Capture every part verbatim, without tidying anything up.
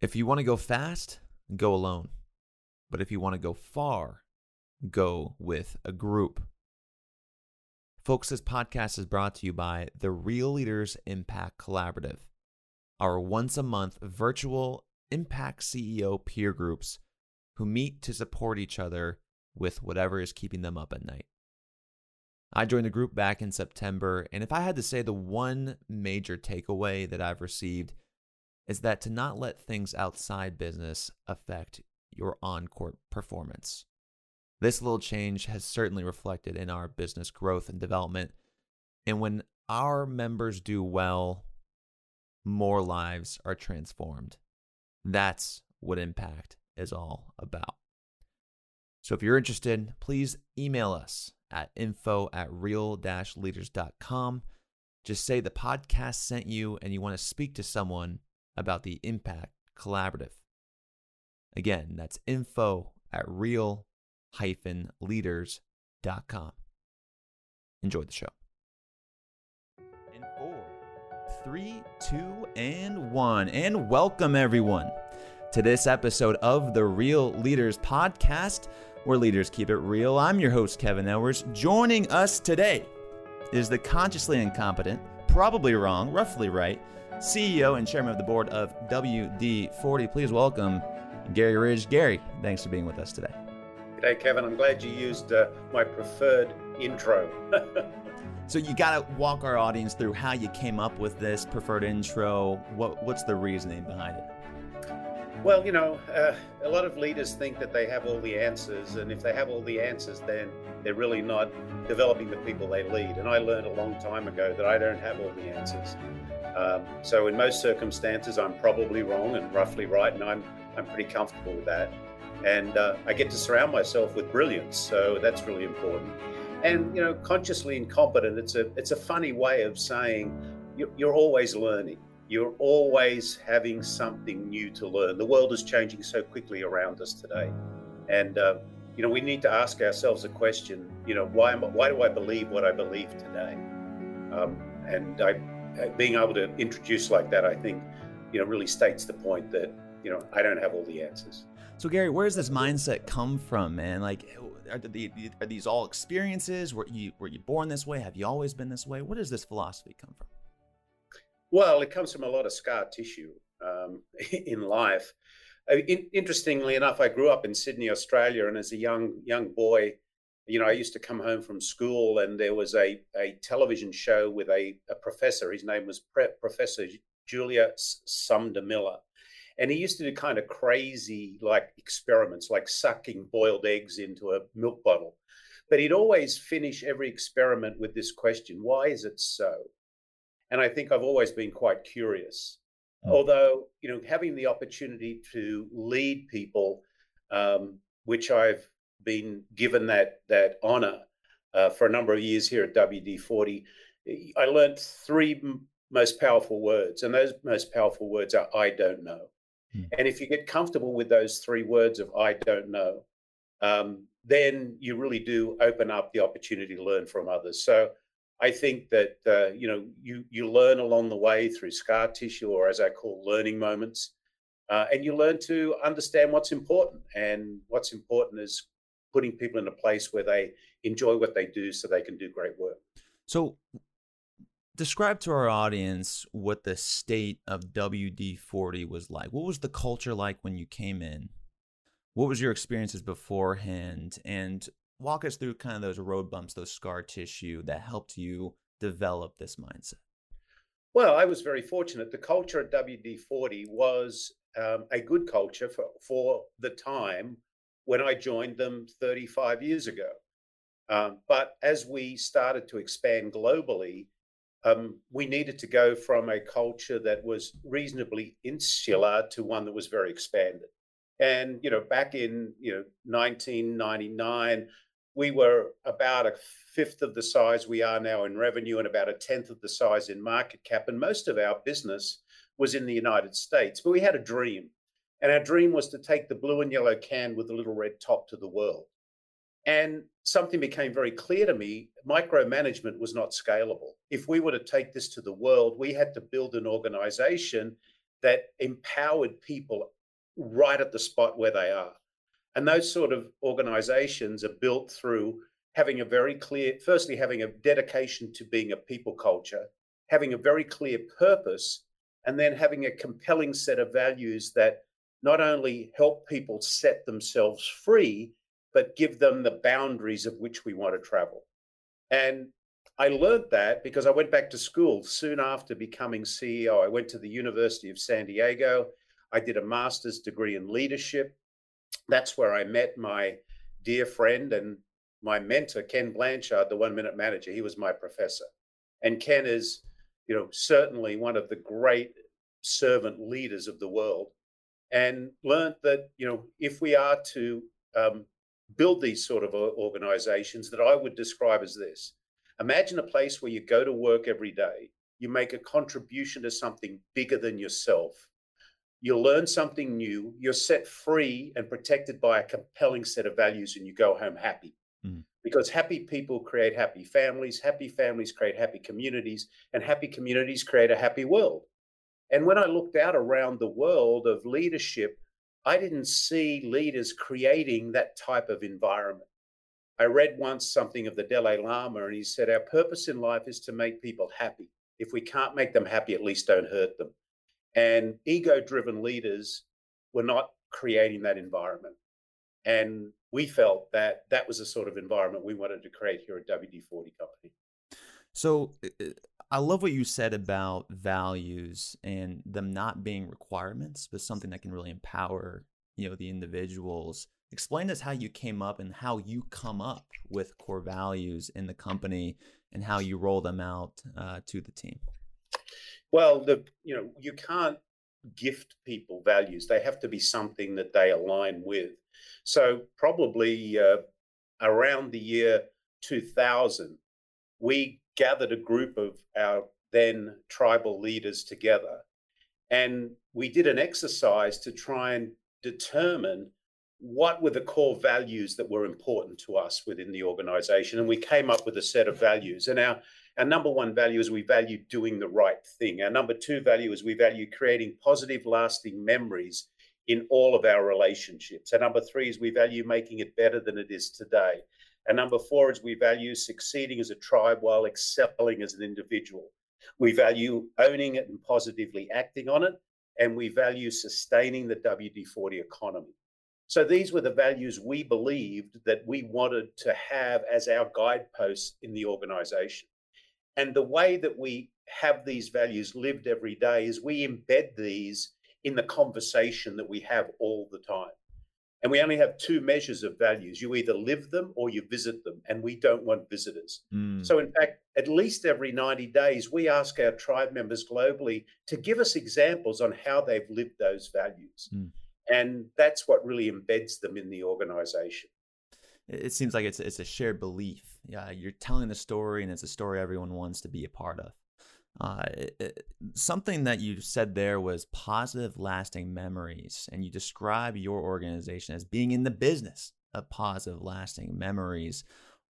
If you want to go fast, go alone. But if you want to go far, go with a group. Folks, this podcast is brought to you by The Real Leaders Impact Collaborative, our once-a-month virtual Impact C E O peer groups who meet to support each other with whatever is keeping them up at night. I joined the group back in September, and if I had to say the one major takeaway that I've received is that to not let things outside business affect your on-court performance. This little change has certainly reflected in our business growth and development, and when our members do well, more lives are transformed. That's what impact is all about. So if you're interested, please email us at info at real leaders dot com. Just say the podcast sent you and you want to speak to someone about the Impact Collaborative. Again, that's info at real leaders dot com. Enjoy the show. In four, three, two, and one, and welcome everyone to this episode of the Real Leaders Podcast, where leaders keep it real. I'm your host, Kevin Ellers. Joining us today is the consciously incompetent, probably wrong, roughly right, C E O and chairman of the board of W D forty. Please welcome Gary Ridge. Gary, thanks for being with us today. G'day, Kevin. I'm glad you used uh, my preferred intro. So you got to walk our audience through how you came up with this preferred intro. What, what's the reasoning behind it? Well, you know, uh, a lot of leaders think that they have all the answers, and if they have all the answers, then they're really not developing the people they lead. And I learned a long time ago that I don't have all the answers. Um, so in most circumstances, I'm probably wrong and roughly right, and I'm I'm pretty comfortable with that. And uh, I get to surround myself with brilliance, so that's really important. And you know, consciously incompetent, it's a it's a funny way of saying you're, you're always learning. You're always having something new to learn. The world is changing so quickly around us today. And, uh, you know, we need to ask ourselves a question, you know, why am I, why do I believe what I believe today? Um, and I, being able to introduce like that, I think, you know, really states the point that, you know, I don't have all the answers. So Gary, where does this mindset come from, man? Like, are, the, are these all experiences? Were you, were you born this way? Have you always been this way? Where does this philosophy come from? Well, it comes from a lot of scar tissue um, in life. In, interestingly enough, I grew up in Sydney, Australia, and as a young young boy, you know, I used to come home from school, and there was a, a television show with a, a professor. His name was Pre- Professor Julius Sumner Miller, and he used to do kind of crazy like experiments, like sucking boiled eggs into a milk bottle. But he'd always finish every experiment with this question: why is it so? And I think I've always been quite curious. Oh. Although, you know, having the opportunity to lead people, um, which I've been given that that honor uh, for a number of years here at W D forty, I learned three m- most powerful words. And those most powerful words are, I don't know. Hmm. And if you get comfortable with those three words of, I don't know, um, then you really do open up the opportunity to learn from others. So I think that, uh, you know, you, you learn along the way through scar tissue, or as I call learning moments, uh, and you learn to understand what's important. And what's important is putting people in a place where they enjoy what they do so they can do great work. So describe to our audience what the state of W D forty was like. What was the culture like when you came in? What was your experiences beforehand? And walk us through kind of those road bumps, those scar tissue that helped you develop this mindset. Well, I was very fortunate. The culture at W D forty was um, a good culture for, for the time when I joined them thirty-five years ago. Um, but as we started to expand globally, um, we needed to go from a culture that was reasonably insular to one that was very expanded. And, you know, back in, you know, nineteen ninety-nine, we were about a fifth of the size we are now in revenue and about a tenth of the size in market cap. And most of our business was in the United States, but we had a dream. And our dream was to take the blue and yellow can with the little red top to the world. And something became very clear to me, micromanagement was not scalable. If we were to take this to the world, we had to build an organization that empowered people right at the spot where they are. And those sort of organizations are built through having a very clear, firstly, having a dedication to being a people culture, having a very clear purpose, and then having a compelling set of values that not only help people set themselves free, but give them the boundaries of which we want to travel. And I learned that because I went back to school soon after becoming C E O. I went to the University of San Diego. I did a master's degree in leadership. That's where I met my dear friend and my mentor, Ken Blanchard, the One Minute Manager. He was my professor. And Ken is, you know, certainly one of the great servant leaders of the world, and learned that, you know, if we are to um, build these sort of organizations that I would describe as this, imagine a place where you go to work every day, you make a contribution to something bigger than yourself. You learn something new, you're set free and protected by a compelling set of values, and you go home happy. Mm. Because happy people create happy families, happy families create happy communities, and happy communities create a happy world. And when I looked out around the world of leadership, I didn't see leaders creating that type of environment. I read once something of the Dalai Lama, and he said, our purpose in life is to make people happy. If we can't make them happy, at least don't hurt them. And ego-driven leaders were not creating that environment. And we felt that that was the sort of environment we wanted to create here at W D forty Company. So I love what you said about values and them not being requirements, but something that can really empower, you know, the individuals. Explain to us how you came up and how you come up with core values in the company and how you roll them out uh, to the team. Well, the, you know, you can't gift people values. They have to be something that they align with. So probably uh, around the year two thousand, we gathered a group of our then tribal leaders together, and we did an exercise to try and determine what were the core values that were important to us within the organization. And we came up with a set of values. And our Our number one value is we value doing the right thing. Our number two value is we value creating positive, lasting memories in all of our relationships. Our number three is we value making it better than it is today. Our number four is we value succeeding as a tribe while excelling as an individual. We value owning it and positively acting on it. And we value sustaining the W D forty economy. So these were the values we believed that we wanted to have as our guideposts in the organization. And the way that we have these values lived every day is we embed these in the conversation that we have all the time. And we only have two measures of values. You either live them or you visit them, and we don't want visitors. Mm. So in fact, at least every ninety days, we ask our tribe members globally to give us examples on how they've lived those values. Mm. And that's what really embeds them in the organization. It seems like it's it's a shared belief. Yeah, you're telling the story, and it's a story everyone wants to be a part of. Uh, it, it, something that you said there was positive, lasting memories, and you describe your organization as being in the business of positive, lasting memories.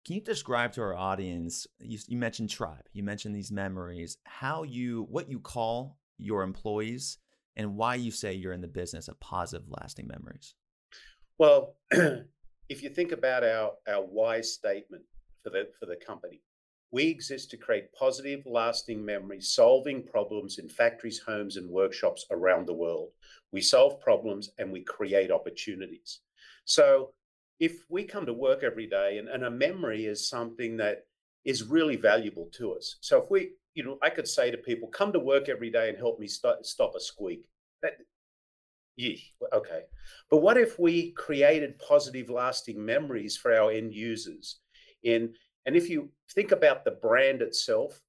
Can you describe to our audience? You, you mentioned tribe. You mentioned these memories. How you what you call your employees, and why you say you're in the business of positive, lasting memories. Well. If you think about our, our why statement for the, for the company, we exist to create positive, lasting memories, solving problems in factories, homes, and workshops around the world. We solve problems and we create opportunities. So if we come to work every day and, and a memory is something that is really valuable to us. So if we, you know, I could say to people, come to work every day and help me st- stop a squeak. That, Yeah, okay. But what if we created positive, lasting memories for our end users? In, and if you think about the brand itself,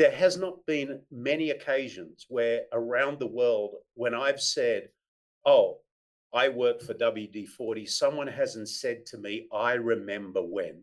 there has not been many occasions where around the world when I've said, oh, I work for W D forty, someone hasn't said to me, I remember when.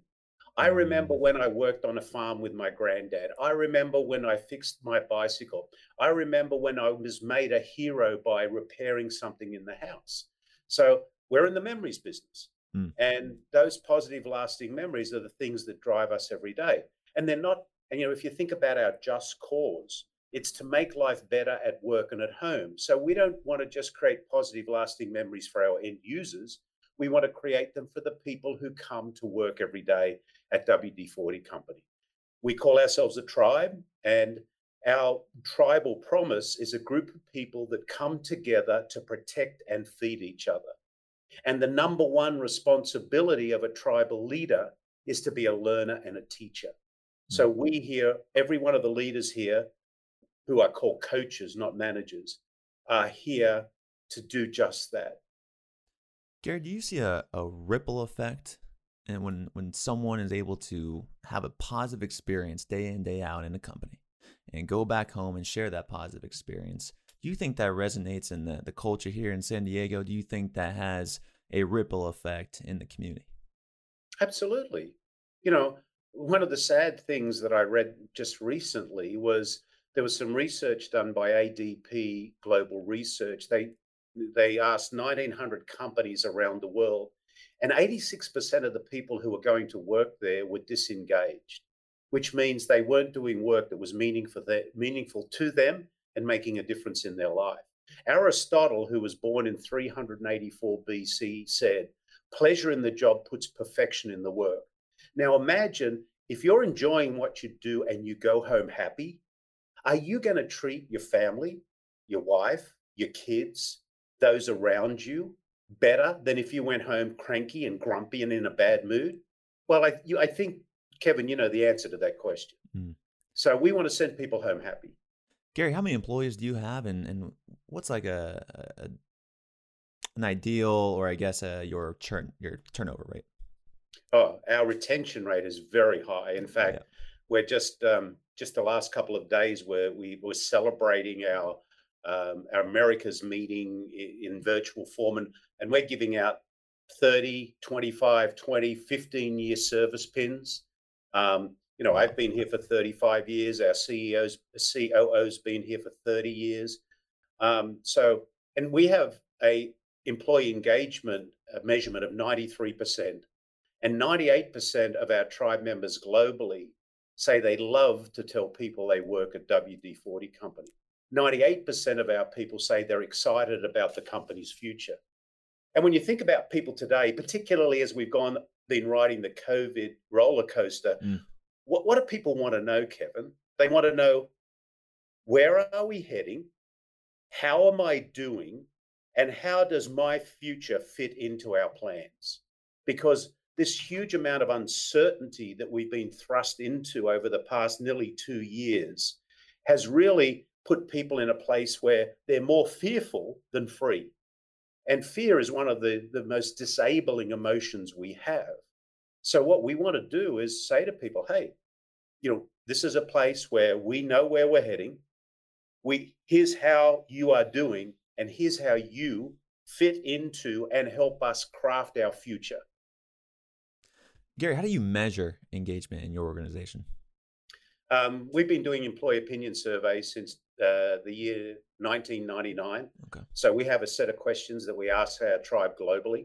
I remember when I worked on a farm with my granddad. I remember when I fixed my bicycle. I remember when I was made a hero by repairing something in the house. So we're in the memories business. Mm. And those positive, lasting memories are the things that drive us every day. And they're not, and you know, if you think about our just cause, it's to make life better at work and at home. So we don't want to just create positive, lasting memories for our end users. We want to create them for the people who come to work every day at W D forty Company. We call ourselves a tribe, and our tribal promise is a group of people that come together to protect and feed each other. And the number one responsibility of a tribal leader is to be a learner and a teacher. So we here, every one of the leaders here, who are called coaches, not managers, are here to do just that. Gary, do you see a, a ripple effect? And when, when someone is able to have a positive experience day in, day out in a company and go back home and share that positive experience, do you think that resonates in the, the culture here in San Diego? Do you think that has a ripple effect in the community? Absolutely. You know, one of the sad things that I read just recently was there was some research done by A D P Global Research. They They asked nineteen hundred companies around the world, and eighty-six percent of the people who were going to work there were disengaged, which means they weren't doing work that was meaningful, meaningful to them and making a difference in their life. Aristotle, who was born in three eighty-four B C, said, "Pleasure in the job puts perfection in the work." Now imagine if you're enjoying what you do and you go home happy, are you going to treat your family, your wife, your kids, those around you better than if you went home cranky and grumpy and in a bad mood? Well, I, you, I think, Kevin, you know the answer to that question. Mm. So we want to send people home happy. Gary, how many employees do you have, and, and what's like a, a an ideal, or I guess a, your churn your turnover rate? Oh, our retention rate is very high. In fact, yeah. we're just um, just the last couple of days where we were celebrating our Um, our America's meeting in, in virtual form, and, and we're giving out thirty, twenty-five, twenty, fifteen year service pins. Um, you know, I've been here for thirty-five years. Our C E O's, C O O's been here for thirty years. Um, so, and we have a employee engagement measurement of ninety-three percent, and ninety-eight percent of our tribe members globally say they love to tell people they work at W D forty Company. ninety-eight percent of our people say they're excited about the company's future. And when you think about people today, particularly as we've gone, been riding the COVID roller coaster, mm. what, what do people want to know, Kevin? They want to know, where are we heading? How am I doing? And how does my future fit into our plans? Because this huge amount of uncertainty that we've been thrust into over the past nearly two years has really put people in a place where they're more fearful than free. And fear is one of the, the most disabling emotions we have. So what we want to do is say to people, hey, you know, this is a place where we know where we're heading. We, here's how you are doing, and here's how you fit into and help us craft our future. Gary, how do you measure engagement in your organization? Um, we've been doing employee opinion surveys since Uh, the year nineteen ninety-nine. Okay. So we have a set of questions that we ask our tribe globally.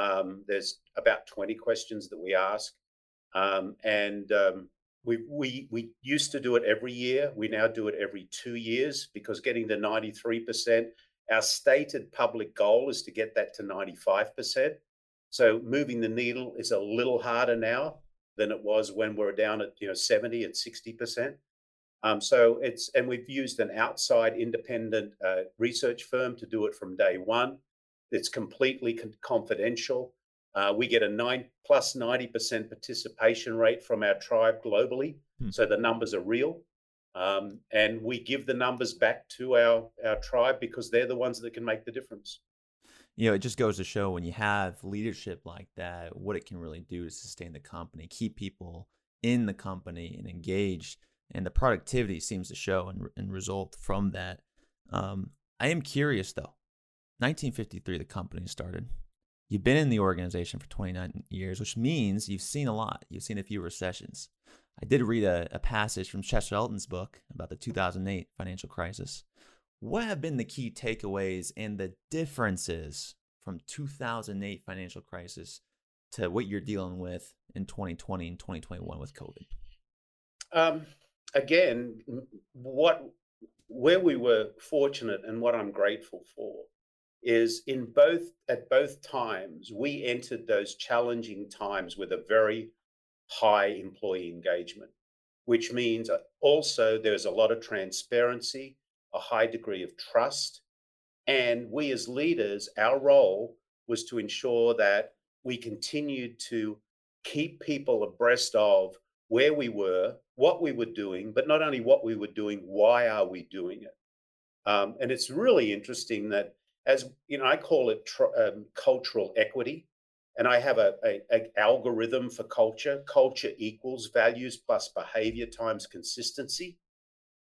Um, there's about twenty questions that we ask. Um, and um, we, we, we used to do it every year. We now do it every two years because getting to ninety-three percent, our stated public goal is to get that to ninety-five percent. So moving the needle is a little harder now than it was when we were down at, you know, seventy and sixty percent. Um, so it's, and we've used an outside independent uh, research firm to do it from day one. It's completely con- confidential. Uh, we get a nine plus ninety percent participation rate from our tribe globally. Hmm. So the numbers are real. Um, and we give the numbers back to our, our tribe because they're the ones that can make the difference. You know, it just goes to show when you have leadership like that, what it can really do to sustain the company, keep people in the company and engaged. and the productivity seems to show and, and result from that. Um, I am curious though. nineteen fifty-three, the company started. You've been in the organization for twenty-nine years, which means you've seen a lot. You've seen a few recessions. I did read a, a passage from Chester Elton's book about the two thousand eight financial crisis. What have been the key takeaways and the differences from two thousand eight financial crisis to what you're dealing with in twenty twenty and twenty twenty-one with COVID? Um, again, what where we were fortunate and what I'm grateful for is in both at both times, we entered those challenging times with a very high employee engagement, which means also there's a lot of transparency, a high degree of trust. And we as leaders, our role was to ensure that we continued to keep people abreast of where we were, what we were doing, but not only what we were doing, why are we doing it? Um, and it's really interesting that, as you know, I call it tr- um, cultural equity. And I have a, a, a algorithm for culture. Culture equals values plus behavior times consistency.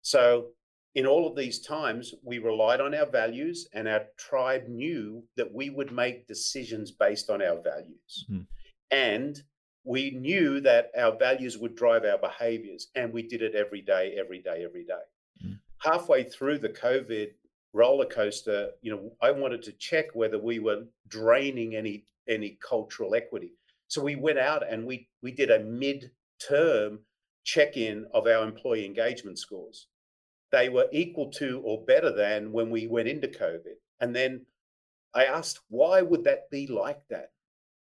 So in all of these times, we relied on our values, and our tribe knew that we would make decisions based on our values. Mm-hmm. And we knew that our values would drive our behaviors, and we did it every day, every day, every day. Mm-hmm. Halfway through the COVID roller coaster, you know, I wanted to check whether we were draining any any cultural equity. So we went out and we we did a mid-term check-in of our employee engagement scores. They were equal to or better than when we went into COVID. And then I asked, why would that be like that?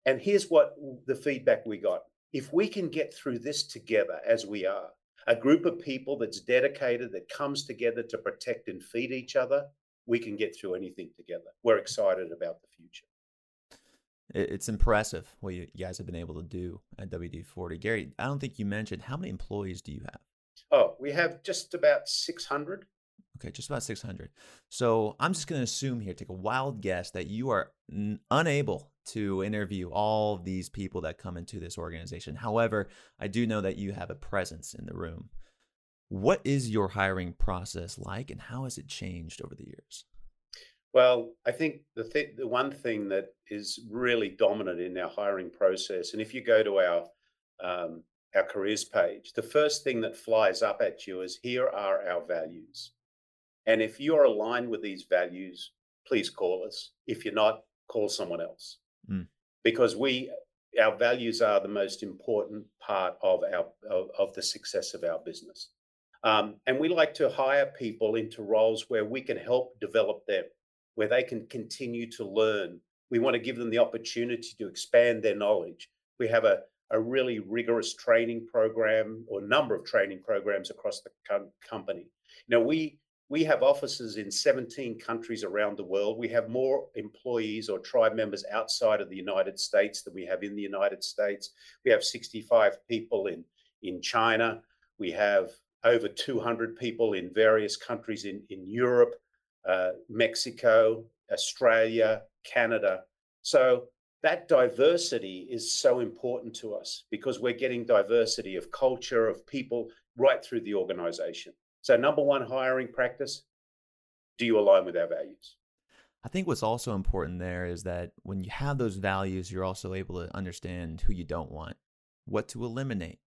And here's what the feedback we got. If we can get through this together as we are, a group of people that's dedicated, that comes together to protect and feed each other, we can get through anything together. We're excited about the future. It's impressive what you guys have been able to do at W D forty. Gary, I don't think you mentioned, how many employees do you have? Oh, we have just about six hundred. Okay, just about six hundred. So I'm just going to assume here, take a wild guess, that you are n- unable to interview all of these people that come into this organization. However, I do know that you have a presence in the room. What is your hiring process like, and how has it changed over the years? Well, I think the, th- the one thing that is really dominant in our hiring process, and if you go to our um, our careers page, the first thing that flies up at you is, here are our values. And if you're aligned with these values, please call us. If you're not, call someone else. Mm. Because we, our values are the most important part of our of, of the success of our business. Um, and we like to hire people into roles where we can help develop them, where they can continue to learn. We want to give them the opportunity to expand their knowledge. We have a, a really rigorous training program, or number of training programs across the com- company. You know, we we have offices in seventeen countries around the world. We have more employees or tribe members outside of the United States than we have in the United States. We have sixty-five people in, in China. We have over two hundred people in various countries in, in Europe, Uh, Mexico, Australia, Canada. So that diversity is so important to us, because we're getting diversity of culture, of people, right through the organization. So number one hiring practice, do you align with our values? I think what's also important there is that when you have those values, you're also able to understand who you don't want, what to eliminate.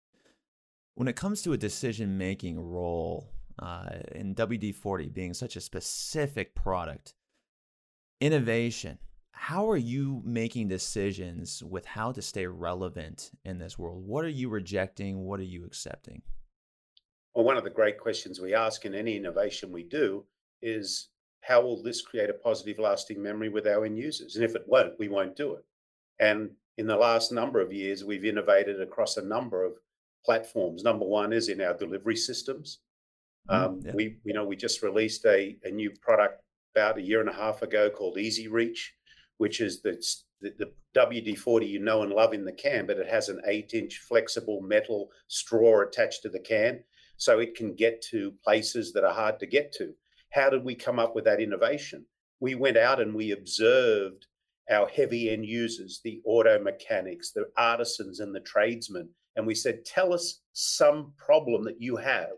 When it comes to a decision-making role, Uh, in W D forty being such a specific product, innovation, how are you making decisions with how to stay relevant in this world? What are you rejecting? What are you accepting? Well, one of the great questions we ask in any innovation we do is, how will this create a positive, lasting memory with our end users? And if it won't, we won't do it. And in the last number of years, we've innovated across a number of platforms. Number one is in our delivery systems. Um, yeah. We, you know, we just released a, a new product about a year and a half ago called Easy Reach, which is the, the, the W D forty you know and love in the can, but it has an eight-inch flexible metal straw attached to the can, so it can get to places that are hard to get to. How did we come up with that innovation? We went out and we observed our heavy end users, the auto mechanics, the artisans, and the tradesmen, and we said, tell us some problem that you have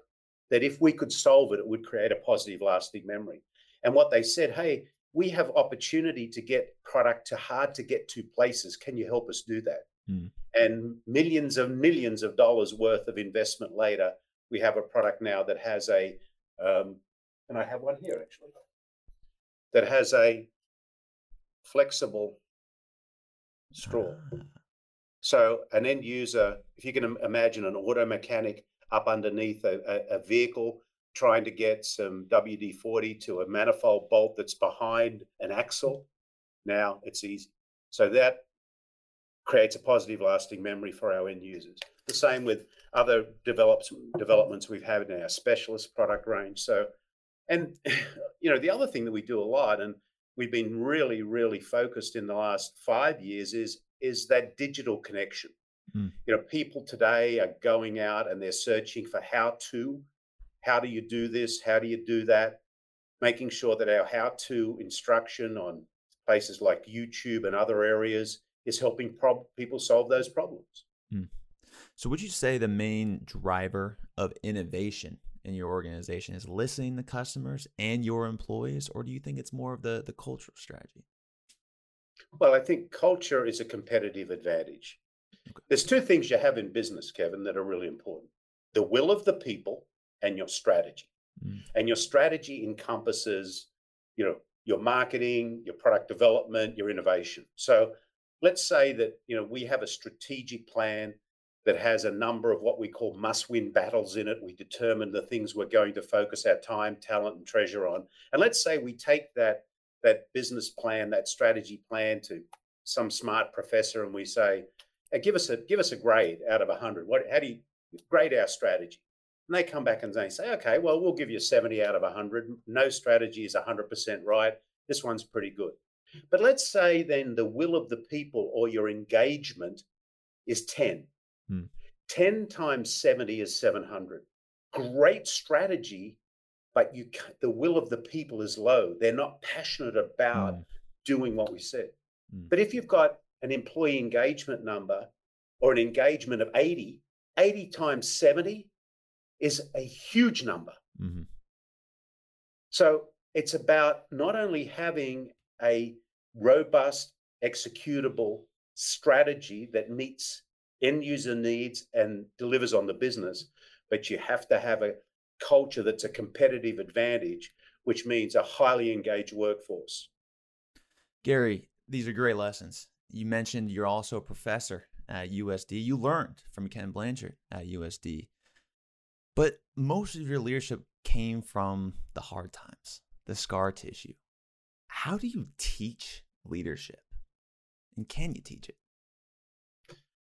that if we could solve it, it would create a positive, lasting memory. And what they said, hey, we have opportunity to get product to hard to get to places. Can you help us do that? Mm. And millions and millions of dollars worth of investment later, we have a product now that has a, um, and I have one here actually, that has a flexible straw. So an end user, if you can imagine an auto mechanic up underneath a, a, a vehicle trying to get some W D forty to a manifold bolt that's behind an axle, now it's easy. So that creates a positive, lasting memory for our end users. The same with other develops, developments we've had in our specialist product range. So, and you know, the other thing that we do a lot, and we've been really, really focused in the last five years is, is that digital connection. Mm. You know, people today are going out and they're searching for how to, how do you do this? How do you do that? Making sure that our how-to instruction on places like YouTube and other areas is helping prob- people solve those problems. Mm. So would you say the main driver of innovation in your organization is listening to customers and your employees, or do you think it's more of the, the cultural strategy? Well, I think culture is a competitive advantage. Okay. There's two things you have in business, Kevin, that are really important. The will of the people and your strategy. Mm. And your strategy encompasses, you know, your marketing, your product development, your innovation. So let's say that, you know, we have a strategic plan that has a number of what we call must-win battles in it. We determine the things we're going to focus our time, talent, and treasure on. And let's say we take that, that business plan, that strategy plan to some smart professor and we say, hey, give us a give us a grade out of one hundred. What, how do you grade our strategy? And they come back and they say, okay, well, we'll give you seventy out of one hundred. No strategy is one hundred percent right. This one's pretty good. But let's say then the will of the people or your engagement is ten. Hmm. ten times seventy is seven hundred. Great strategy, but you the will of the people is low. They're not passionate about hmm. doing what we said. Hmm. But if you've got an employee engagement number or an engagement of eighty, eighty times seventy is a huge number. Mm-hmm. So it's about not only having a robust, executable strategy that meets end user needs and delivers on the business, but you have to have a culture that's a competitive advantage, which means a highly engaged workforce. Gary, these are great lessons. You mentioned you're also a professor at U S D. You learned from Ken Blanchard at U S D. But most of your leadership came from the hard times, the scar tissue. How do you teach leadership? And can you teach it?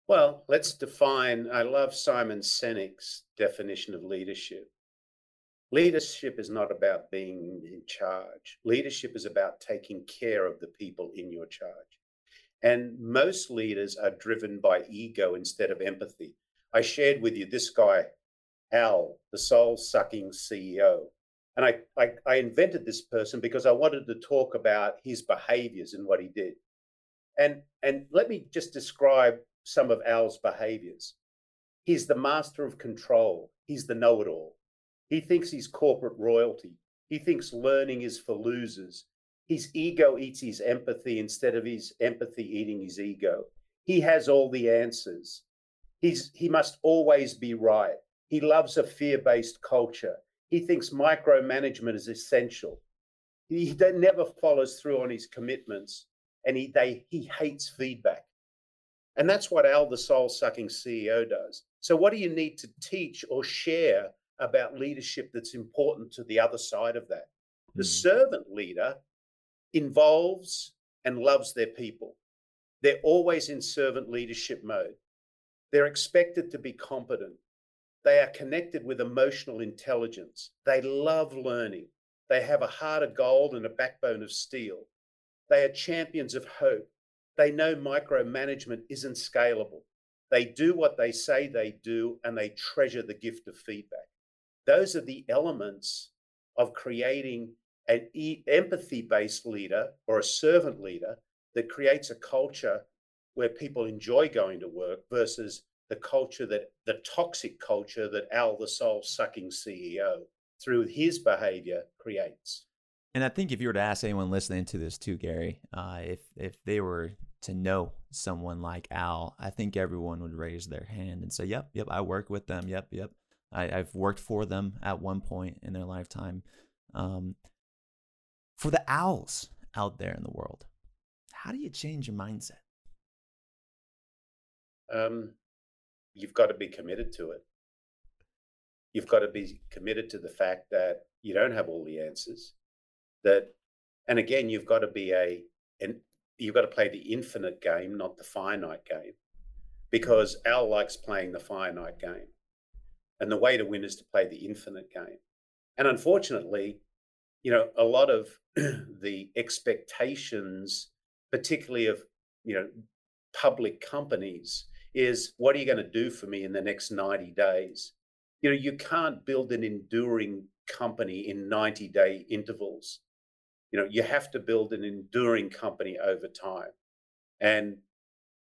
Well, let's define, I love Simon Sinek's definition of leadership. Leadership is not about being in charge. Leadership is about taking care of the people in your charge. And most leaders are driven by ego instead of empathy. I shared with you this guy, Al, the soul-sucking C E O. And I, I, I invented this person because I wanted to talk about his behaviors and what he did. And, and let me just describe some of Al's behaviors. He's the master of control. He's the know-it-all. He thinks he's corporate royalty. He thinks learning is for losers. His ego eats his empathy instead of his empathy eating his ego. He has all the answers. He's, he must always be right. He loves a fear-based culture. He thinks micromanagement is essential. He never follows through on his commitments, and he, they, he hates feedback. And that's what Al, the soul-sucking C E O, does. So what do you need to teach or share about leadership that's important to the other side of that? The mm-hmm. servant leader involves and loves their people. They're always in servant leadership mode. They're expected to be competent. They are connected with emotional intelligence. They love learning. They have a heart of gold and a backbone of steel. They are champions of hope. They know micromanagement isn't scalable. They do what they say they do, and they treasure the gift of feedback. Those are the elements of creating an e- empathy-based leader or a servant leader that creates a culture where people enjoy going to work versus the culture that the toxic culture that Al, the soul-sucking C E O, through his behavior creates. And I think if you were to ask anyone listening to this too, Gary, uh, if if they were to know someone like Al, I think everyone would raise their hand and say, yep, yep, I work with them. Yep, yep. I, I've worked for them at one point in their lifetime. Um, for the Al's out there in the world, how do you change your mindset? Um, you've got to be committed to it. You've got to be committed to the fact that you don't have all the answers. That, and again, you've got to be a, and you've got to play the infinite game, not the finite game, because Al likes playing the finite game. And the way to win is to play the infinite game. And unfortunately, you know, a lot of the expectations, particularly of, you know, public companies, is what are you going to do for me in the next ninety days? You know, you can't build an enduring company in ninety day intervals. You know, you have to build an enduring company over time. And,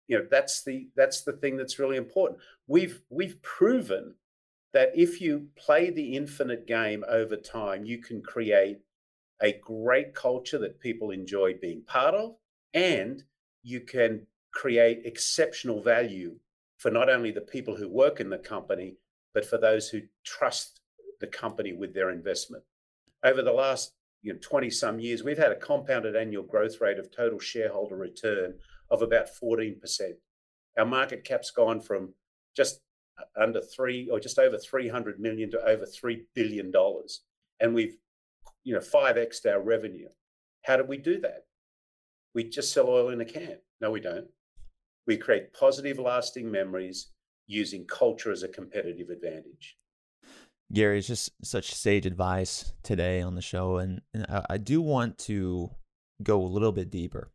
you know, that's the that's the thing that's really important. We've we've proven that if you play the infinite game over time, you can create a great culture that people enjoy being part of, and you can create exceptional value for not only the people who work in the company, but for those who trust the company with their investment. Over the last you know, twenty some years, we've had a compounded annual growth rate of total shareholder return of about fourteen percent. Our market cap's gone from just under three or just over three hundred million to over three billion dollars. And we've, you know, five X'd our revenue. How did we do that? We just sell oil in a can. No, we don't. We create positive, lasting memories using culture as a competitive advantage. Gary, it's just such sage advice today on the show. And, and I, I do want to go a little bit deeper.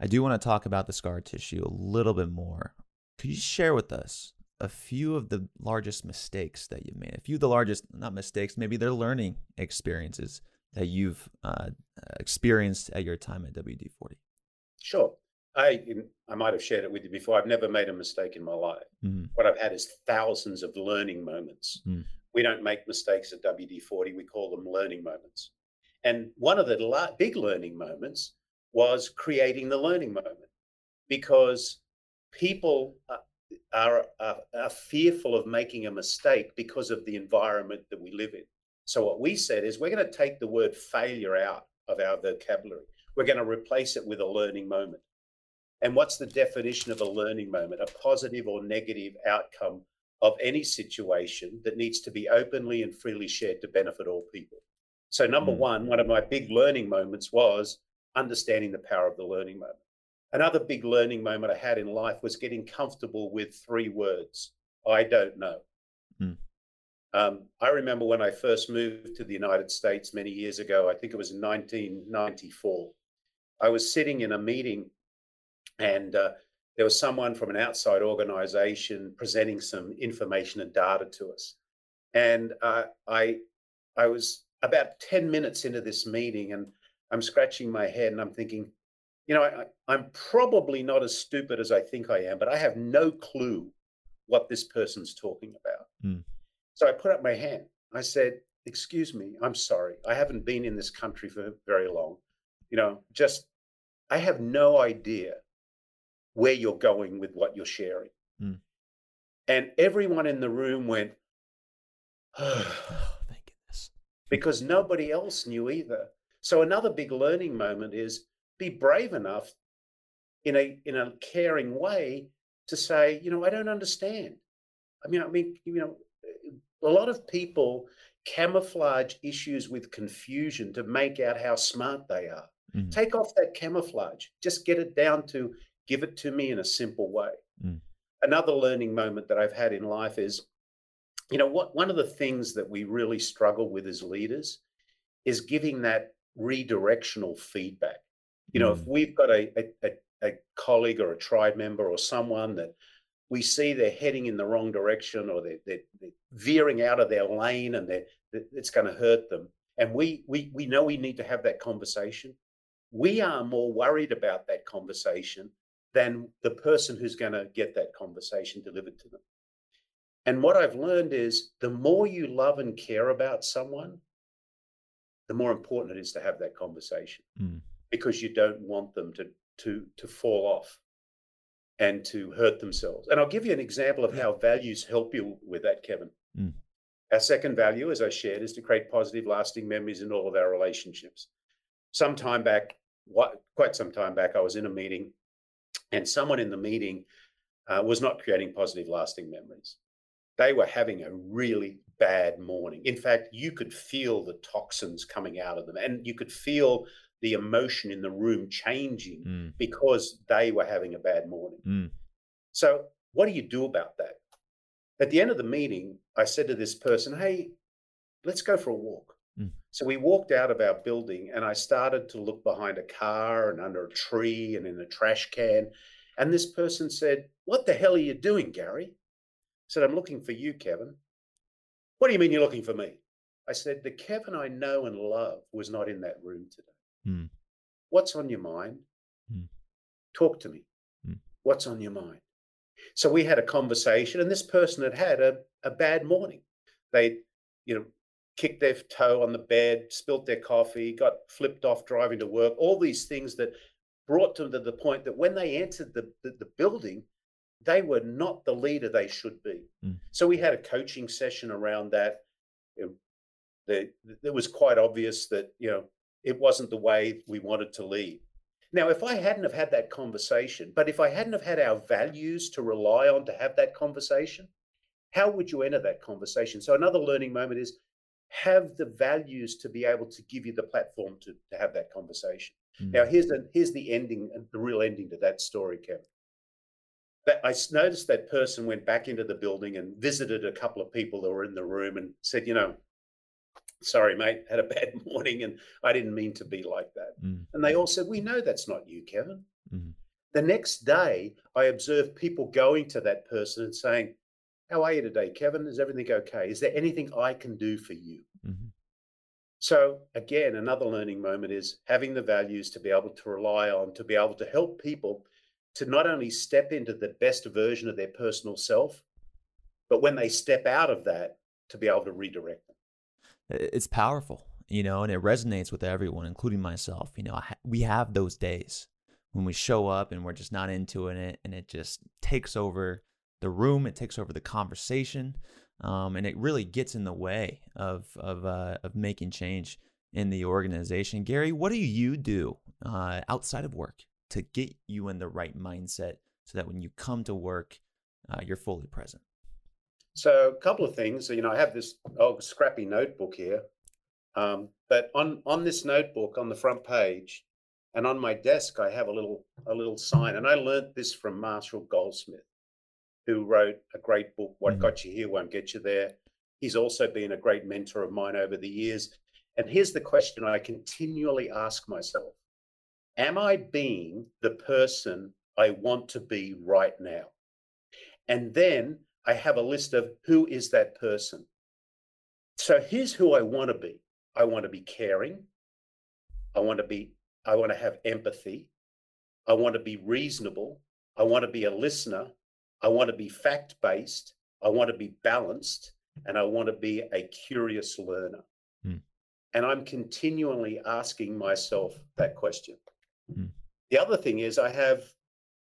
I do want to talk about the scar tissue a little bit more. Could you share with us a few of the largest mistakes that you've made, a few of the largest, not mistakes, maybe they're learning experiences that you've uh, experienced at your time at W D forty? Sure. I I might have shared it with you before. I've never made a mistake in my life. Mm-hmm. What I've had is thousands of learning moments. Mm. We don't make mistakes at W D forty. We call them learning moments. And one of the la- big learning moments was creating the learning moment, because people are, Are, are, are fearful of making a mistake because of the environment that we live in. So what we said is we're going to take the word failure out of our vocabulary. We're going to replace it with a learning moment. And what's the definition of a learning moment? A positive or negative outcome of any situation that needs to be openly and freely shared to benefit all people. So number mm. one, one of my big learning moments was understanding the power of the learning moment. Another big learning moment I had in life was getting comfortable with three words. I don't know. Hmm. Um, I remember when I first moved to the United States many years ago, I think it was in nineteen ninety-four. I was sitting in a meeting and uh, there was someone from an outside organization presenting some information and data to us. And uh, I, I was about ten minutes into this meeting and I'm scratching my head and I'm thinking, you know, I, I'm probably not as stupid as I think I am, but I have no clue what this person's talking about. Mm. So I put up my hand. I said, excuse me, I'm sorry. I haven't been in this country for very long. You know, just, I have no idea where you're going with what you're sharing. Mm. And everyone in the room went, oh, thank goodness, because nobody else knew either. So another big learning moment is, be brave enough in a in a caring way to say, you know, I don't understand. I mean, I mean, you know, a lot of people camouflage issues with confusion to make out how smart they are. Mm. Take off that camouflage. Just get it down to give it to me in a simple way. Mm. Another learning moment that I've had in life is, you know, what one of the things that we really struggle with as leaders is giving that redirectional feedback. You know, if we've got a, a, a colleague or a tribe member or someone that we see they're heading in the wrong direction or they're, they're, they're veering out of their lane and they're, it's going to hurt them, and we, we, we know we need to have that conversation, we are more worried about that conversation than the person who's going to get that conversation delivered to them. And what I've learned is the more you love and care about someone, the more important it is to have that conversation, mm. because you don't want them to to to fall off and to hurt themselves. And I'll give you an example of how values help you with that, Kevin. Mm. Our second value, as I shared, is to create positive, lasting memories in all of our relationships. Some time back, quite some time back, I was in a meeting, and someone in the meeting uh, was not creating positive, lasting memories. They were having a really bad morning. In fact, you could feel the toxins coming out of them, and you could feel the emotion in the room changing mm. because they were having a bad morning. Mm. So what do you do about that? At the end of the meeting, I said to this person, hey, let's go for a walk. Mm. So we walked out of our building, and I started to look behind a car and under a tree and in a trash can. And this person said, what the hell are you doing, Gary? I said, I'm looking for you, Kevin. What do you mean you're looking for me? I said, the Kevin I know and love was not in that room today. Mm. What's on your mind? Mm. Talk to me. Mm. What's on your mind? So we had a conversation, and this person had had a, a bad morning. They, you know, kicked their toe on the bed, spilt their coffee, got flipped off driving to work, all these things that brought them to the point that when they entered the, the, the building, they were not the leader they should be. Mm. So we had a coaching session around that. It, the, it was quite obvious that, you know, it wasn't the way we wanted to lead. Now, if I hadn't have had that conversation, but if I hadn't have had our values to rely on to have that conversation, how would you enter that conversation? So another learning moment is have the values to be able to give you the platform to, to have that conversation. Mm. Now, here's the, here's the ending, the real ending to that story, Kevin. That I noticed that person went back into the building and visited a couple of people that were in the room and said, you know, sorry, mate, had a bad morning and I didn't mean to be like that. Mm. And they all said, we know that's not you, Kevin. Mm. The next day, I observed people going to that person and saying, how are you today, Kevin? Is everything okay? Is there anything I can do for you? Mm-hmm. So again, another learning moment is having the values to be able to rely on, to be able to help people to not only step into the best version of their personal self, but when they step out of that, to be able to redirect them. It's powerful, you know, and it resonates with everyone, including myself. You know, we have those days when we show up and we're just not into it, and it just takes over the room, it takes over the conversation, um, and it really gets in the way of of uh, of making change in the organization. Gary, what do you do uh, outside of work to get you in the right mindset so that when you come to work, uh, you're fully present? So a couple of things, you know, I have this old scrappy notebook here, um, but on, on this notebook, on the front page and on my desk, I have a little a little sign. And I learned this from Marshall Goldsmith, who wrote a great book, What Got You Here Won't Get You There. He's also been a great mentor of mine over the years. And here's the question I continually ask myself. Am I being the person I want to be right now? And then I have a list of who is that person. So here's who I want to be. I want to be caring. I want to be, I want to have empathy. I want to be reasonable. I want to be a listener. I want to be fact-based. I want to be balanced. And I want to be a curious learner. Mm. And I'm continually asking myself that question. Mm. The other thing is I have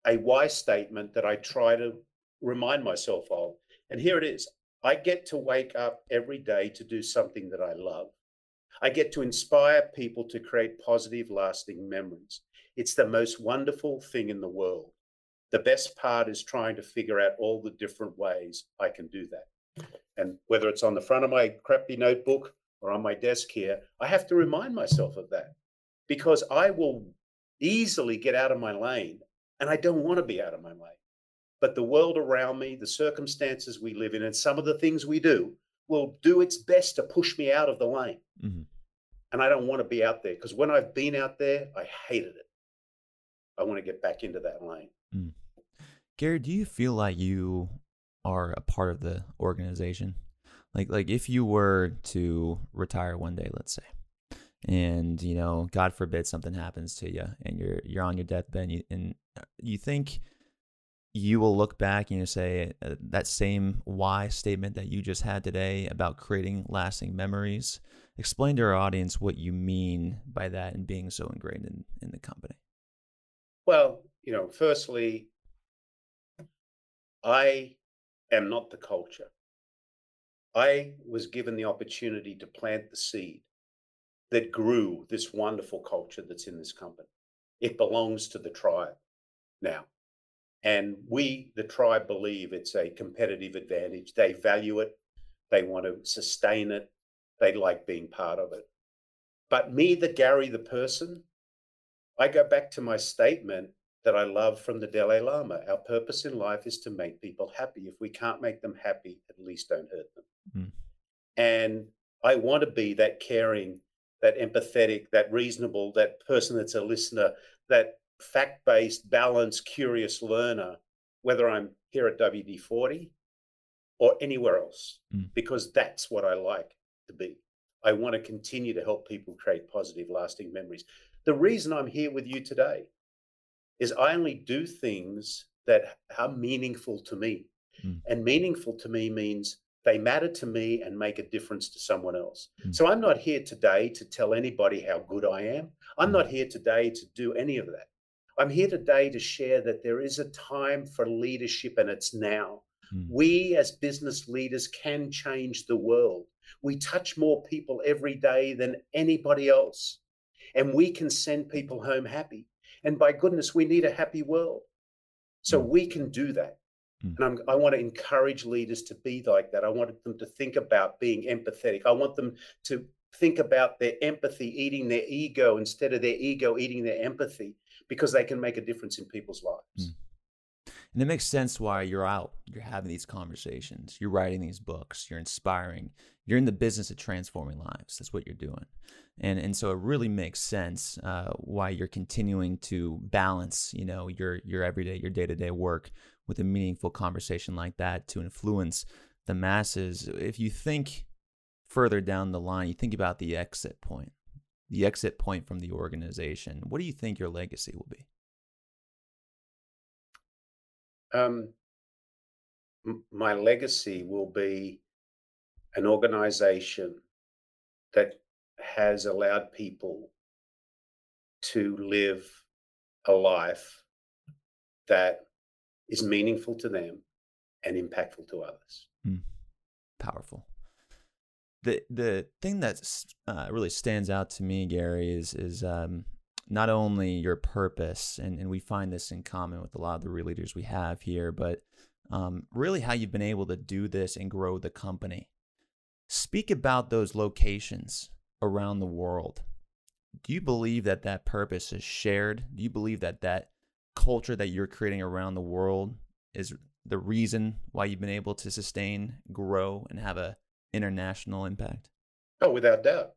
a why statement that I try to remind myself of. And here it is. I get to wake up every day to do something that I love. I get to inspire people to create positive, lasting memories. It's the most wonderful thing in the world. The best part is trying to figure out all the different ways I can do that. And whether it's on the front of my crappy notebook or on my desk here, I have to remind myself of that because I will easily get out of my lane, and I don't want to be out of my lane. But the world around me, the circumstances we live in, and some of the things we do will do its best to push me out of the lane. Mm-hmm. And I don't want to be out there because when I've been out there, I hated it. I want to get back into that lane. Mm. Gary, do you feel like you are a part of the organization? Like, like if you were to retire one day, let's say, and, you know, God forbid something happens to you and you're, you're on your deathbed and you, and you think you will look back and you say uh, that same why statement that you just had today about creating lasting memories. Explain to our audience what you mean by that and being so ingrained in, in the company. Well, you know, firstly, I am not the culture. I was given the opportunity to plant the seed that grew this wonderful culture that's in this company. It belongs to the tribe now. And we, the tribe, believe it's a competitive advantage. They value it. They want to sustain it. They like being part of it. But me, the Gary, the person, I go back to my statement that I love from the Dalai Lama. Our purpose in life is to make people happy. If we can't make them happy, at least don't hurt them. Mm. And I want to be that caring, that empathetic, that reasonable, that person that's a listener, that fact-based, balanced, curious learner, whether I'm here at W D forty or anywhere else, mm. because that's what I like to be. I want to continue to help people create positive, lasting memories. The reason I'm here with you today is I only do things that are meaningful to me. Mm. And meaningful to me means they matter to me and make a difference to someone else. Mm. So I'm not here today to tell anybody how good I am. I'm mm. not here today to do any of that. I'm here today to share that there is a time for leadership, and it's now. Mm. We as business leaders can change the world. We touch more people every day than anybody else. And we can send people home happy. And by goodness, we need a happy world. So mm. we can do that. Mm. And I'm, I want to encourage leaders to be like that. I want them to think about being empathetic. I want them to think about their empathy eating their ego instead of their ego eating their empathy, because they can make a difference in people's lives. Mm. And it makes sense why you're out, you're having these conversations, you're writing these books, you're inspiring, you're in the business of transforming lives. That's what you're doing. And and so it really makes sense uh, why you're continuing to balance, you know, your your everyday, your day-to-day work with a meaningful conversation like that to influence the masses. If you think further down the line, you think about the exit point, the exit point from the organization. What do you think your legacy will be? Um, my legacy will be an organization that has allowed people to live a life that is meaningful to them and impactful to others. Mm. Powerful. The the thing that uh, really stands out to me, Gary, is is um, not only your purpose, and, and we find this in common with a lot of the real leaders we have here, but um, really how you've been able to do this and grow the company. Speak about those locations around the world. Do you believe that that purpose is shared? Do you believe that that culture that you're creating around the world is the reason why you've been able to sustain, grow, and have a international impact? Oh, without doubt.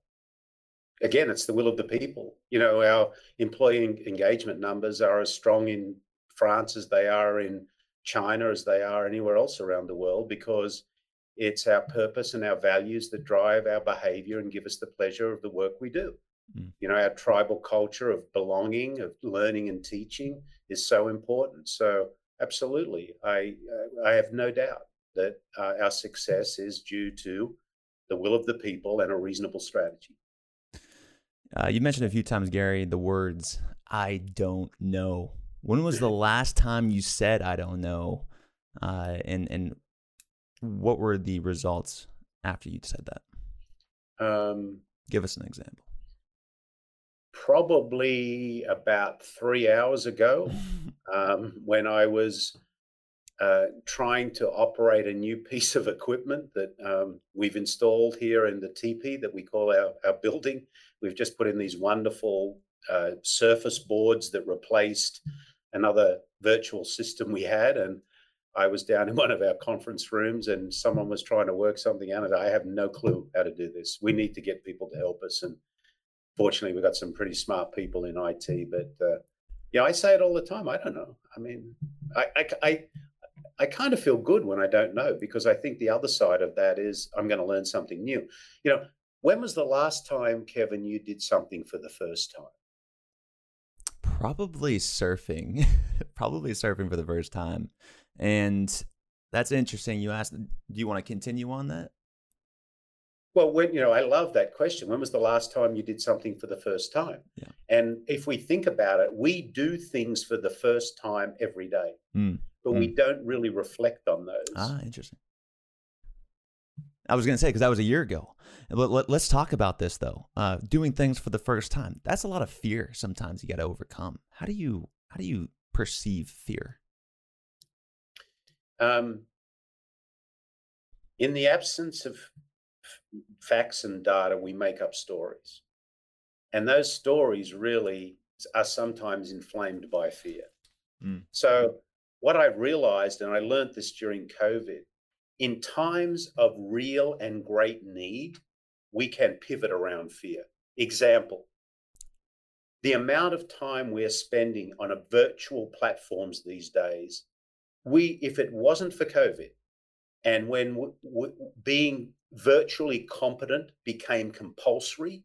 Again, it's the will of the people. You know, our employee engagement numbers are as strong in France as they are in China, as they are anywhere else around the world, because it's our purpose and our values that drive our behavior and give us the pleasure of the work we do. Mm. You know, our tribal culture of belonging, of learning and teaching is so important. So absolutely, I, I have no doubt that uh, our success is due to the will of the people and a reasonable strategy. Uh, you mentioned a few times, Gary, the words, I don't know. When was the last time you said, I don't know? Uh, and, and what were the results after you said that? Um, Give us an example. Probably about three hours ago um, when I was uh, trying to operate a new piece of equipment that um, we've installed here in the teepee that we call our, our building. We've just put in these wonderful uh, surface boards that replaced another virtual system we had. And I was down in one of our conference rooms and someone was trying to work something out. And I have no clue how to do this. We need to get people to help us. And fortunately, we've got some pretty smart people in I T. But uh, yeah, I say it all the time. I don't know. I mean, I, I, I, I kind of feel good when I don't know, because I think the other side of that is I'm going to learn something new. You know, When was the last time, Kevin, you did something for the first time? Probably surfing, probably surfing for the first time. And that's interesting. You asked, do you want to continue on that? Well, when, you know, I love that question. When was the last time you did something for the first time? Yeah. And if we think about it, we do things for the first time every day, mm. but mm. we don't really reflect on those. Ah, interesting. I was going to say, because that was a year ago. Let, let, let's talk about this, though. Uh, doing things for the first time. That's a lot of fear sometimes you got to overcome. How do you how do you perceive fear? Um, in the absence of f- facts and data, we make up stories. And those stories really are sometimes inflamed by fear. Mm. So what I realized, and I learned this during COVID, in times of real and great need, we can pivot around fear. Example, the amount of time we're spending on a virtual platforms these days, we, if it wasn't for COVID, and when w- w- being virtually competent became compulsory,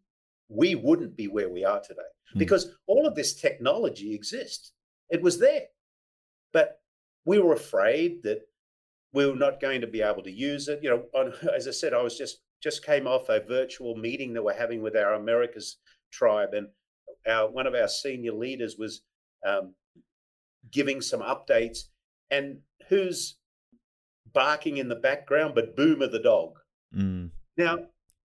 we wouldn't be where we are today. Mm. Because all of this technology exists. It was there. But we were afraid that we were not going to be able to use it. You know, on, as I said, I was just just came off a virtual meeting that we're having with our Americas tribe, and our, one of our senior leaders was um, giving some updates. And who's barking in the background but Boomer the dog? Mm. Now,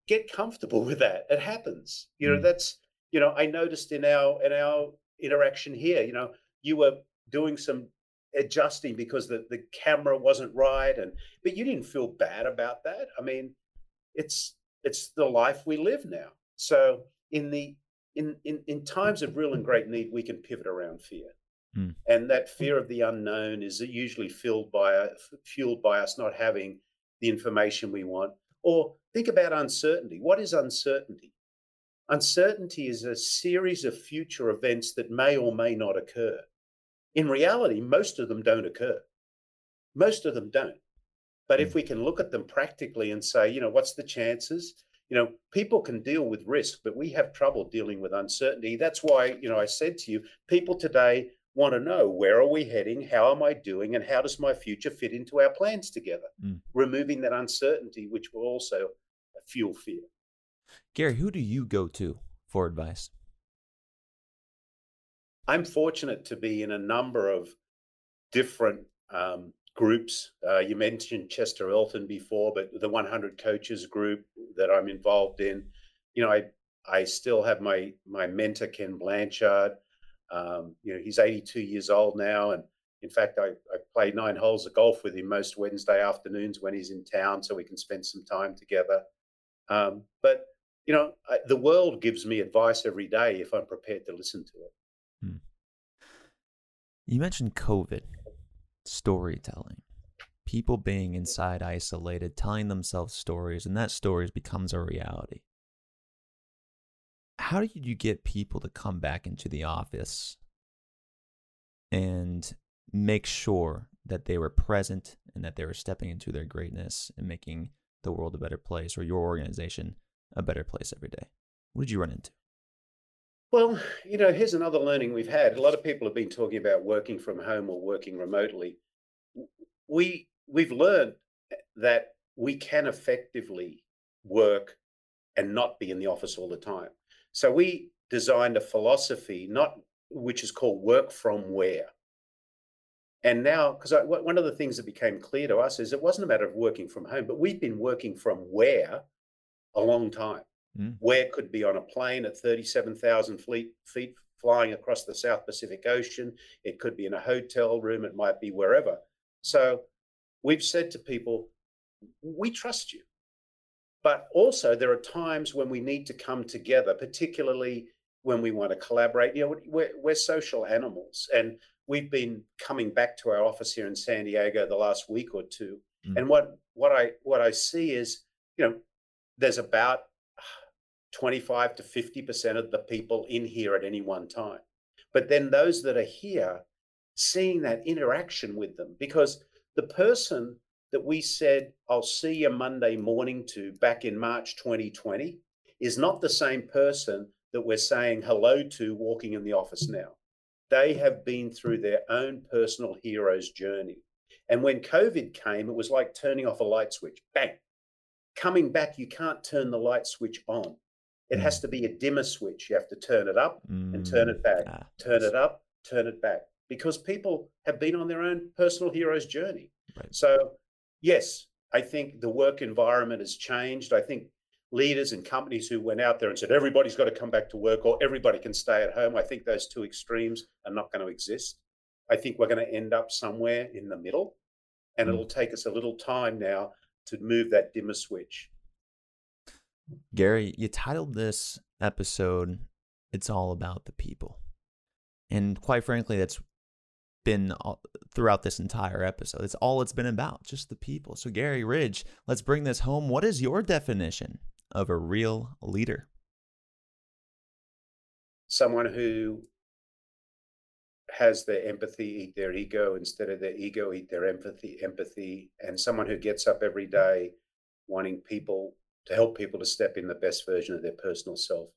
get comfortable with that. It happens. You know, mm. that's, you know, I noticed in our in our interaction here, you know, you were doing some adjusting because the, the camera wasn't right, and but you didn't feel bad about that. I mean, it's it's the life we live now. So in the in in, in times of real and great need, we can pivot around fear, mm. and that fear of the unknown is usually filled by fueled by us not having the information we want. Or think about uncertainty. What is uncertainty? Uncertainty is a series of future events that may or may not occur. In reality, most of them don't occur. Most of them don't. But if we can look at them practically and say, you know, what's the chances? You know, people can deal with risk, but we have trouble dealing with uncertainty. That's why, you know, I said to you, people today want to know, where are we heading? How am I doing? And how does my future fit into our plans together? Mm. Removing that uncertainty, which will also fuel fear. Gary, who do you go to for advice? I'm fortunate to be in a number of different um, groups. Uh, you mentioned Chester Elton before, but the one hundred Coaches group that I'm involved in. You know, I I still have my my mentor, Ken Blanchard. Um, you know, he's eighty-two years old now, and in fact, I, I play nine holes of golf with him most Wednesday afternoons when he's in town, so we can spend some time together. Um, but you know, I, the world gives me advice every day if I'm prepared to listen to it. Hmm. You mentioned COVID, storytelling, people being inside, isolated, telling themselves stories, and that stories becomes a reality. How do you get people to come back into the office and make sure that they were present and that they were stepping into their greatness and making the world a better place, or your organization a better place every day? What did you run into? Well, you know, here's another learning we've had. A lot of people have been talking about working from home or working remotely. We, we've learned that we can effectively work and not be in the office all the time. So we designed a philosophy, not which is called work from where. And now, because one of the things that became clear to us is it wasn't a matter of working from home, but we've been working from where a long time. Mm. Where could be on a plane at thirty-seven thousand feet flying across the South Pacific Ocean. It could be in a hotel room. It might be wherever. So we've said to people, we trust you. But also there are times when we need to come together, particularly when we want to collaborate. You know, we're, we're social animals. And we've been coming back to our office here in San Diego the last week or two. Mm. And what, what I what I see is, you know, there's about twenty-five to fifty percent of the people in here at any one time. But then those that are here, seeing that interaction with them, because the person that we said, I'll see you Monday morning to back in March twenty twenty, is not the same person that we're saying hello to walking in the office now. They have been through their own personal hero's journey. And when COVID came, it was like turning off a light switch, bang. Coming back, you can't turn the light switch on. It mm. has to be a dimmer switch. You have to turn it up mm. and turn it back, ah, turn it up, turn it back, because people have been on their own personal hero's journey. Right. So yes, I think the work environment has changed. I think leaders and companies who went out there and said, everybody's got to come back to work or everybody can stay at home. I think those two extremes are not going to exist. I think we're going to end up somewhere in the middle, and mm. it'll take us a little time now to move that dimmer switch. Gary, you titled this episode, It's All About the People. And quite frankly, that's been all, throughout this entire episode. It's all it's been about, just the people. So Gary Ridge, let's bring this home. What is your definition of a real leader? Someone who has their empathy eat their ego instead of their ego eat their empathy, empathy, and someone who gets up every day wanting people to help people to step in the best version of their personal self,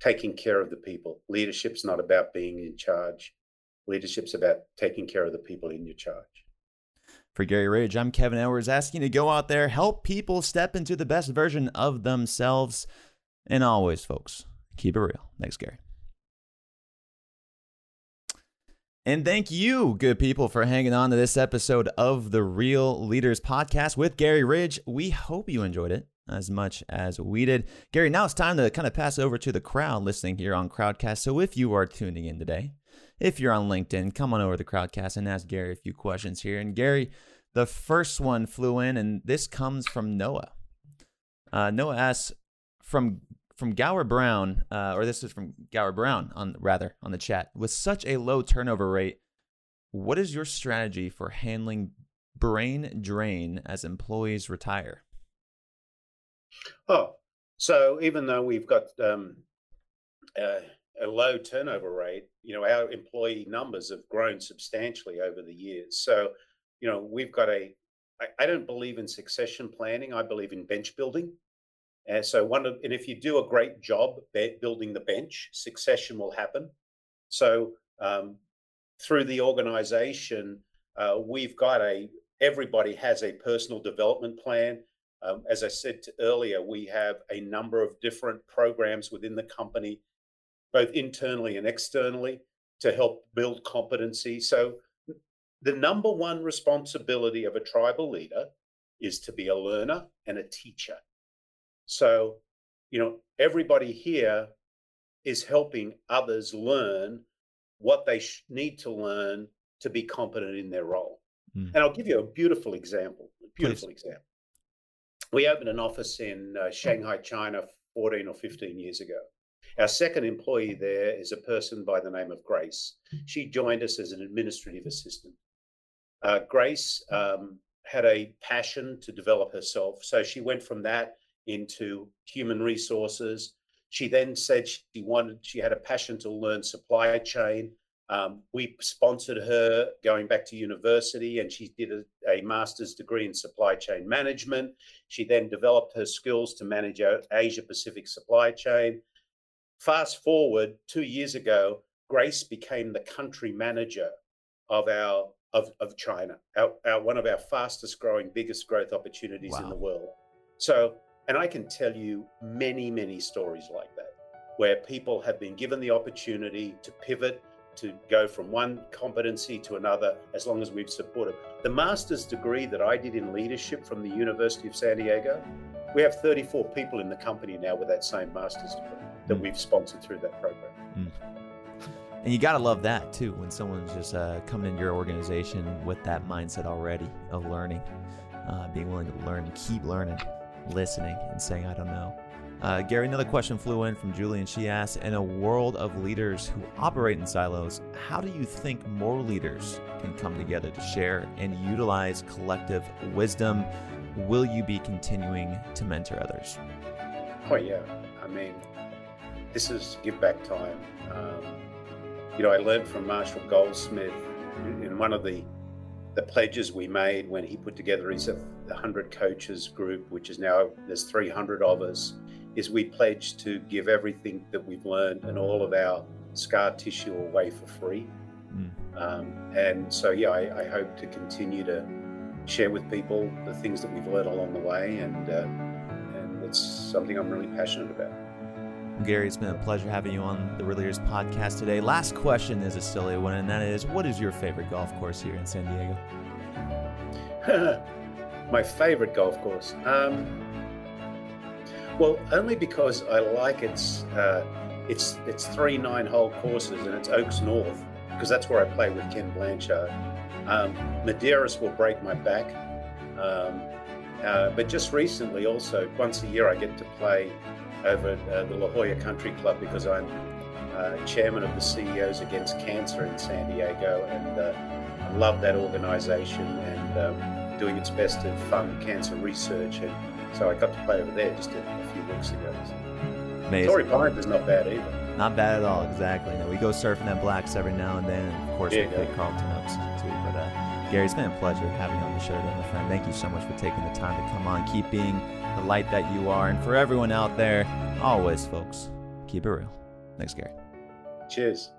taking care of the people. Leadership's not about being in charge. Leadership's about taking care of the people in your charge. For Gary Ridge, I'm Kevin Edwards, asking you to go out there, help people step into the best version of themselves. And always, folks, keep it real. Thanks, Gary. And thank you, good people, for hanging on to this episode of The Real Leaders Podcast with Gary Ridge. We hope you enjoyed it as much as we did. Gary, now it's time to kind of pass over to the crowd listening here on Crowdcast. So if you are tuning in today, if you're on LinkedIn, come on over to Crowdcast and ask Gary a few questions here. And Gary, the first one flew in, and this comes from Noah. Uh, Noah asks, from From Gower Brown, uh, or this is from Gower Brown, on rather, on the chat. With such a low turnover rate, what is your strategy for handling brain drain as employees retire? Oh, so even though we've got um, uh, a low turnover rate, you know, our employee numbers have grown substantially over the years. So, you know, we've got a, I, I don't believe in succession planning. I believe in bench building. And so one of, and if you do a great job building the bench, succession will happen. So um, through the organization, uh, we've got a, everybody has a personal development plan. Um, as I said earlier, we have a number of different programs within the company, both internally and externally, to help build competency. So the number one responsibility of a tribal leader is to be a learner and a teacher. So, you know, everybody here is helping others learn what they sh- need to learn to be competent in their role. Mm. And I'll give you a beautiful example, a beautiful Please. example. We opened an office in uh, Shanghai, China, fourteen or fifteen years ago. Our second employee there is a person by the name of Grace. She joined us as an administrative assistant. Uh, Grace um, had a passion to develop herself. So she went from that into human resources. She then said she wanted, she had a passion to learn supply chain. Um, we sponsored her going back to university, and she did a, a master's degree in supply chain management. She then developed her skills to manage our Asia Pacific supply chain. Fast forward two years ago, Grace became the country manager of our of, of China, our, our, one of our fastest growing, biggest growth opportunities wow. in the world. So. And I can tell you many, many stories like that, where people have been given the opportunity to pivot, to go from one competency to another, as long as we've supported. The master's degree that I did in leadership from the University of San Diego, we have thirty-four people in the company now with that same master's degree that mm. we've sponsored through that program. Mm. And you got to love that too, when someone's just uh, coming into your organization with that mindset already of learning, uh, being willing to learn and keep learning. Listening and saying, I don't know. Uh, Gary, another question flew in from Julie, and she asked, in a world of leaders who operate in silos, how do you think more leaders can come together to share and utilize collective wisdom? Will you be continuing to mentor others? Oh, yeah. I mean, this is give back time. Um, you know, I learned from Marshall Goldsmith in one of the the pledges we made when he put together his one hundred coaches group, which is now, there's three hundred of us. is we pledge to give everything that we've learned and all of our scar tissue away for free. Mm. Um, and so, yeah, I, I hope to continue to share with people the things that we've learned along the way, and uh, and it's something I'm really passionate about. Well, Gary, it's been a pleasure having you on the Real Leaders Podcast today. Last question is a silly one, and that is, what is your favorite golf course here in San Diego? My favorite golf course? Um, well, only because I like its, uh, it's, it's three nine-hole courses, and it's Oaks North, because that's where I play with Ken Blanchard. Um, Madeiras will break my back, um, uh, but just recently also, once a year I get to play over at uh, the La Jolla Country Club, because I'm uh, chairman of the C E Os Against Cancer in San Diego, and uh, I love that organization and um, doing its best to fund cancer research, and so I got to play over there just a, a few weeks ago. So. Torrey Pines is not bad either. Not bad at all, exactly. No, we go surfing at Blacks every now and then, and of course yeah, we play yeah. Carlton Oaks too. But uh, Gary, it's been a pleasure having you on the show today, my friend. Thank you so much for taking the time to come on. Keep being the light that you are. And for everyone out there, always, folks, keep it real. Thanks, Gary. Cheers.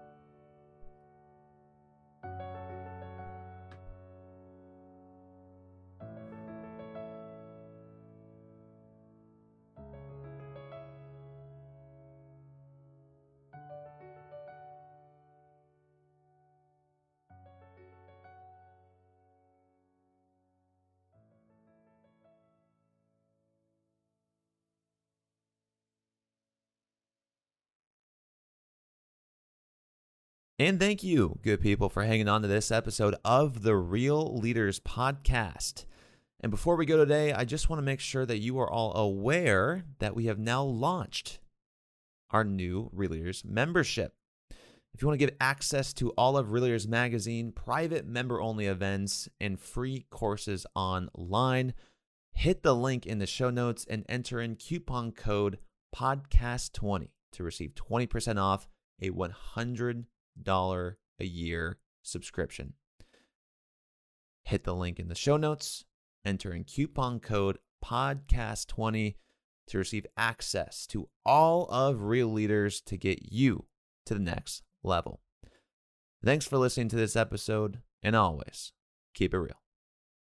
And thank you, good people, for hanging on to this episode of the Real Leaders Podcast. And before we go today, I just want to make sure that you are all aware that we have now launched our new Real Leaders membership. If you want to give access to all of Real Leaders Magazine, private member-only events, and free courses online, hit the link in the show notes and enter in coupon code podcast twenty to receive twenty percent off a one hundred dollar a year subscription. Hit the link in the show notes, enter in coupon code podcast twenty to receive access to all of Real Leaders to get you to the next level. Thanks for listening to this episode, and always keep it real.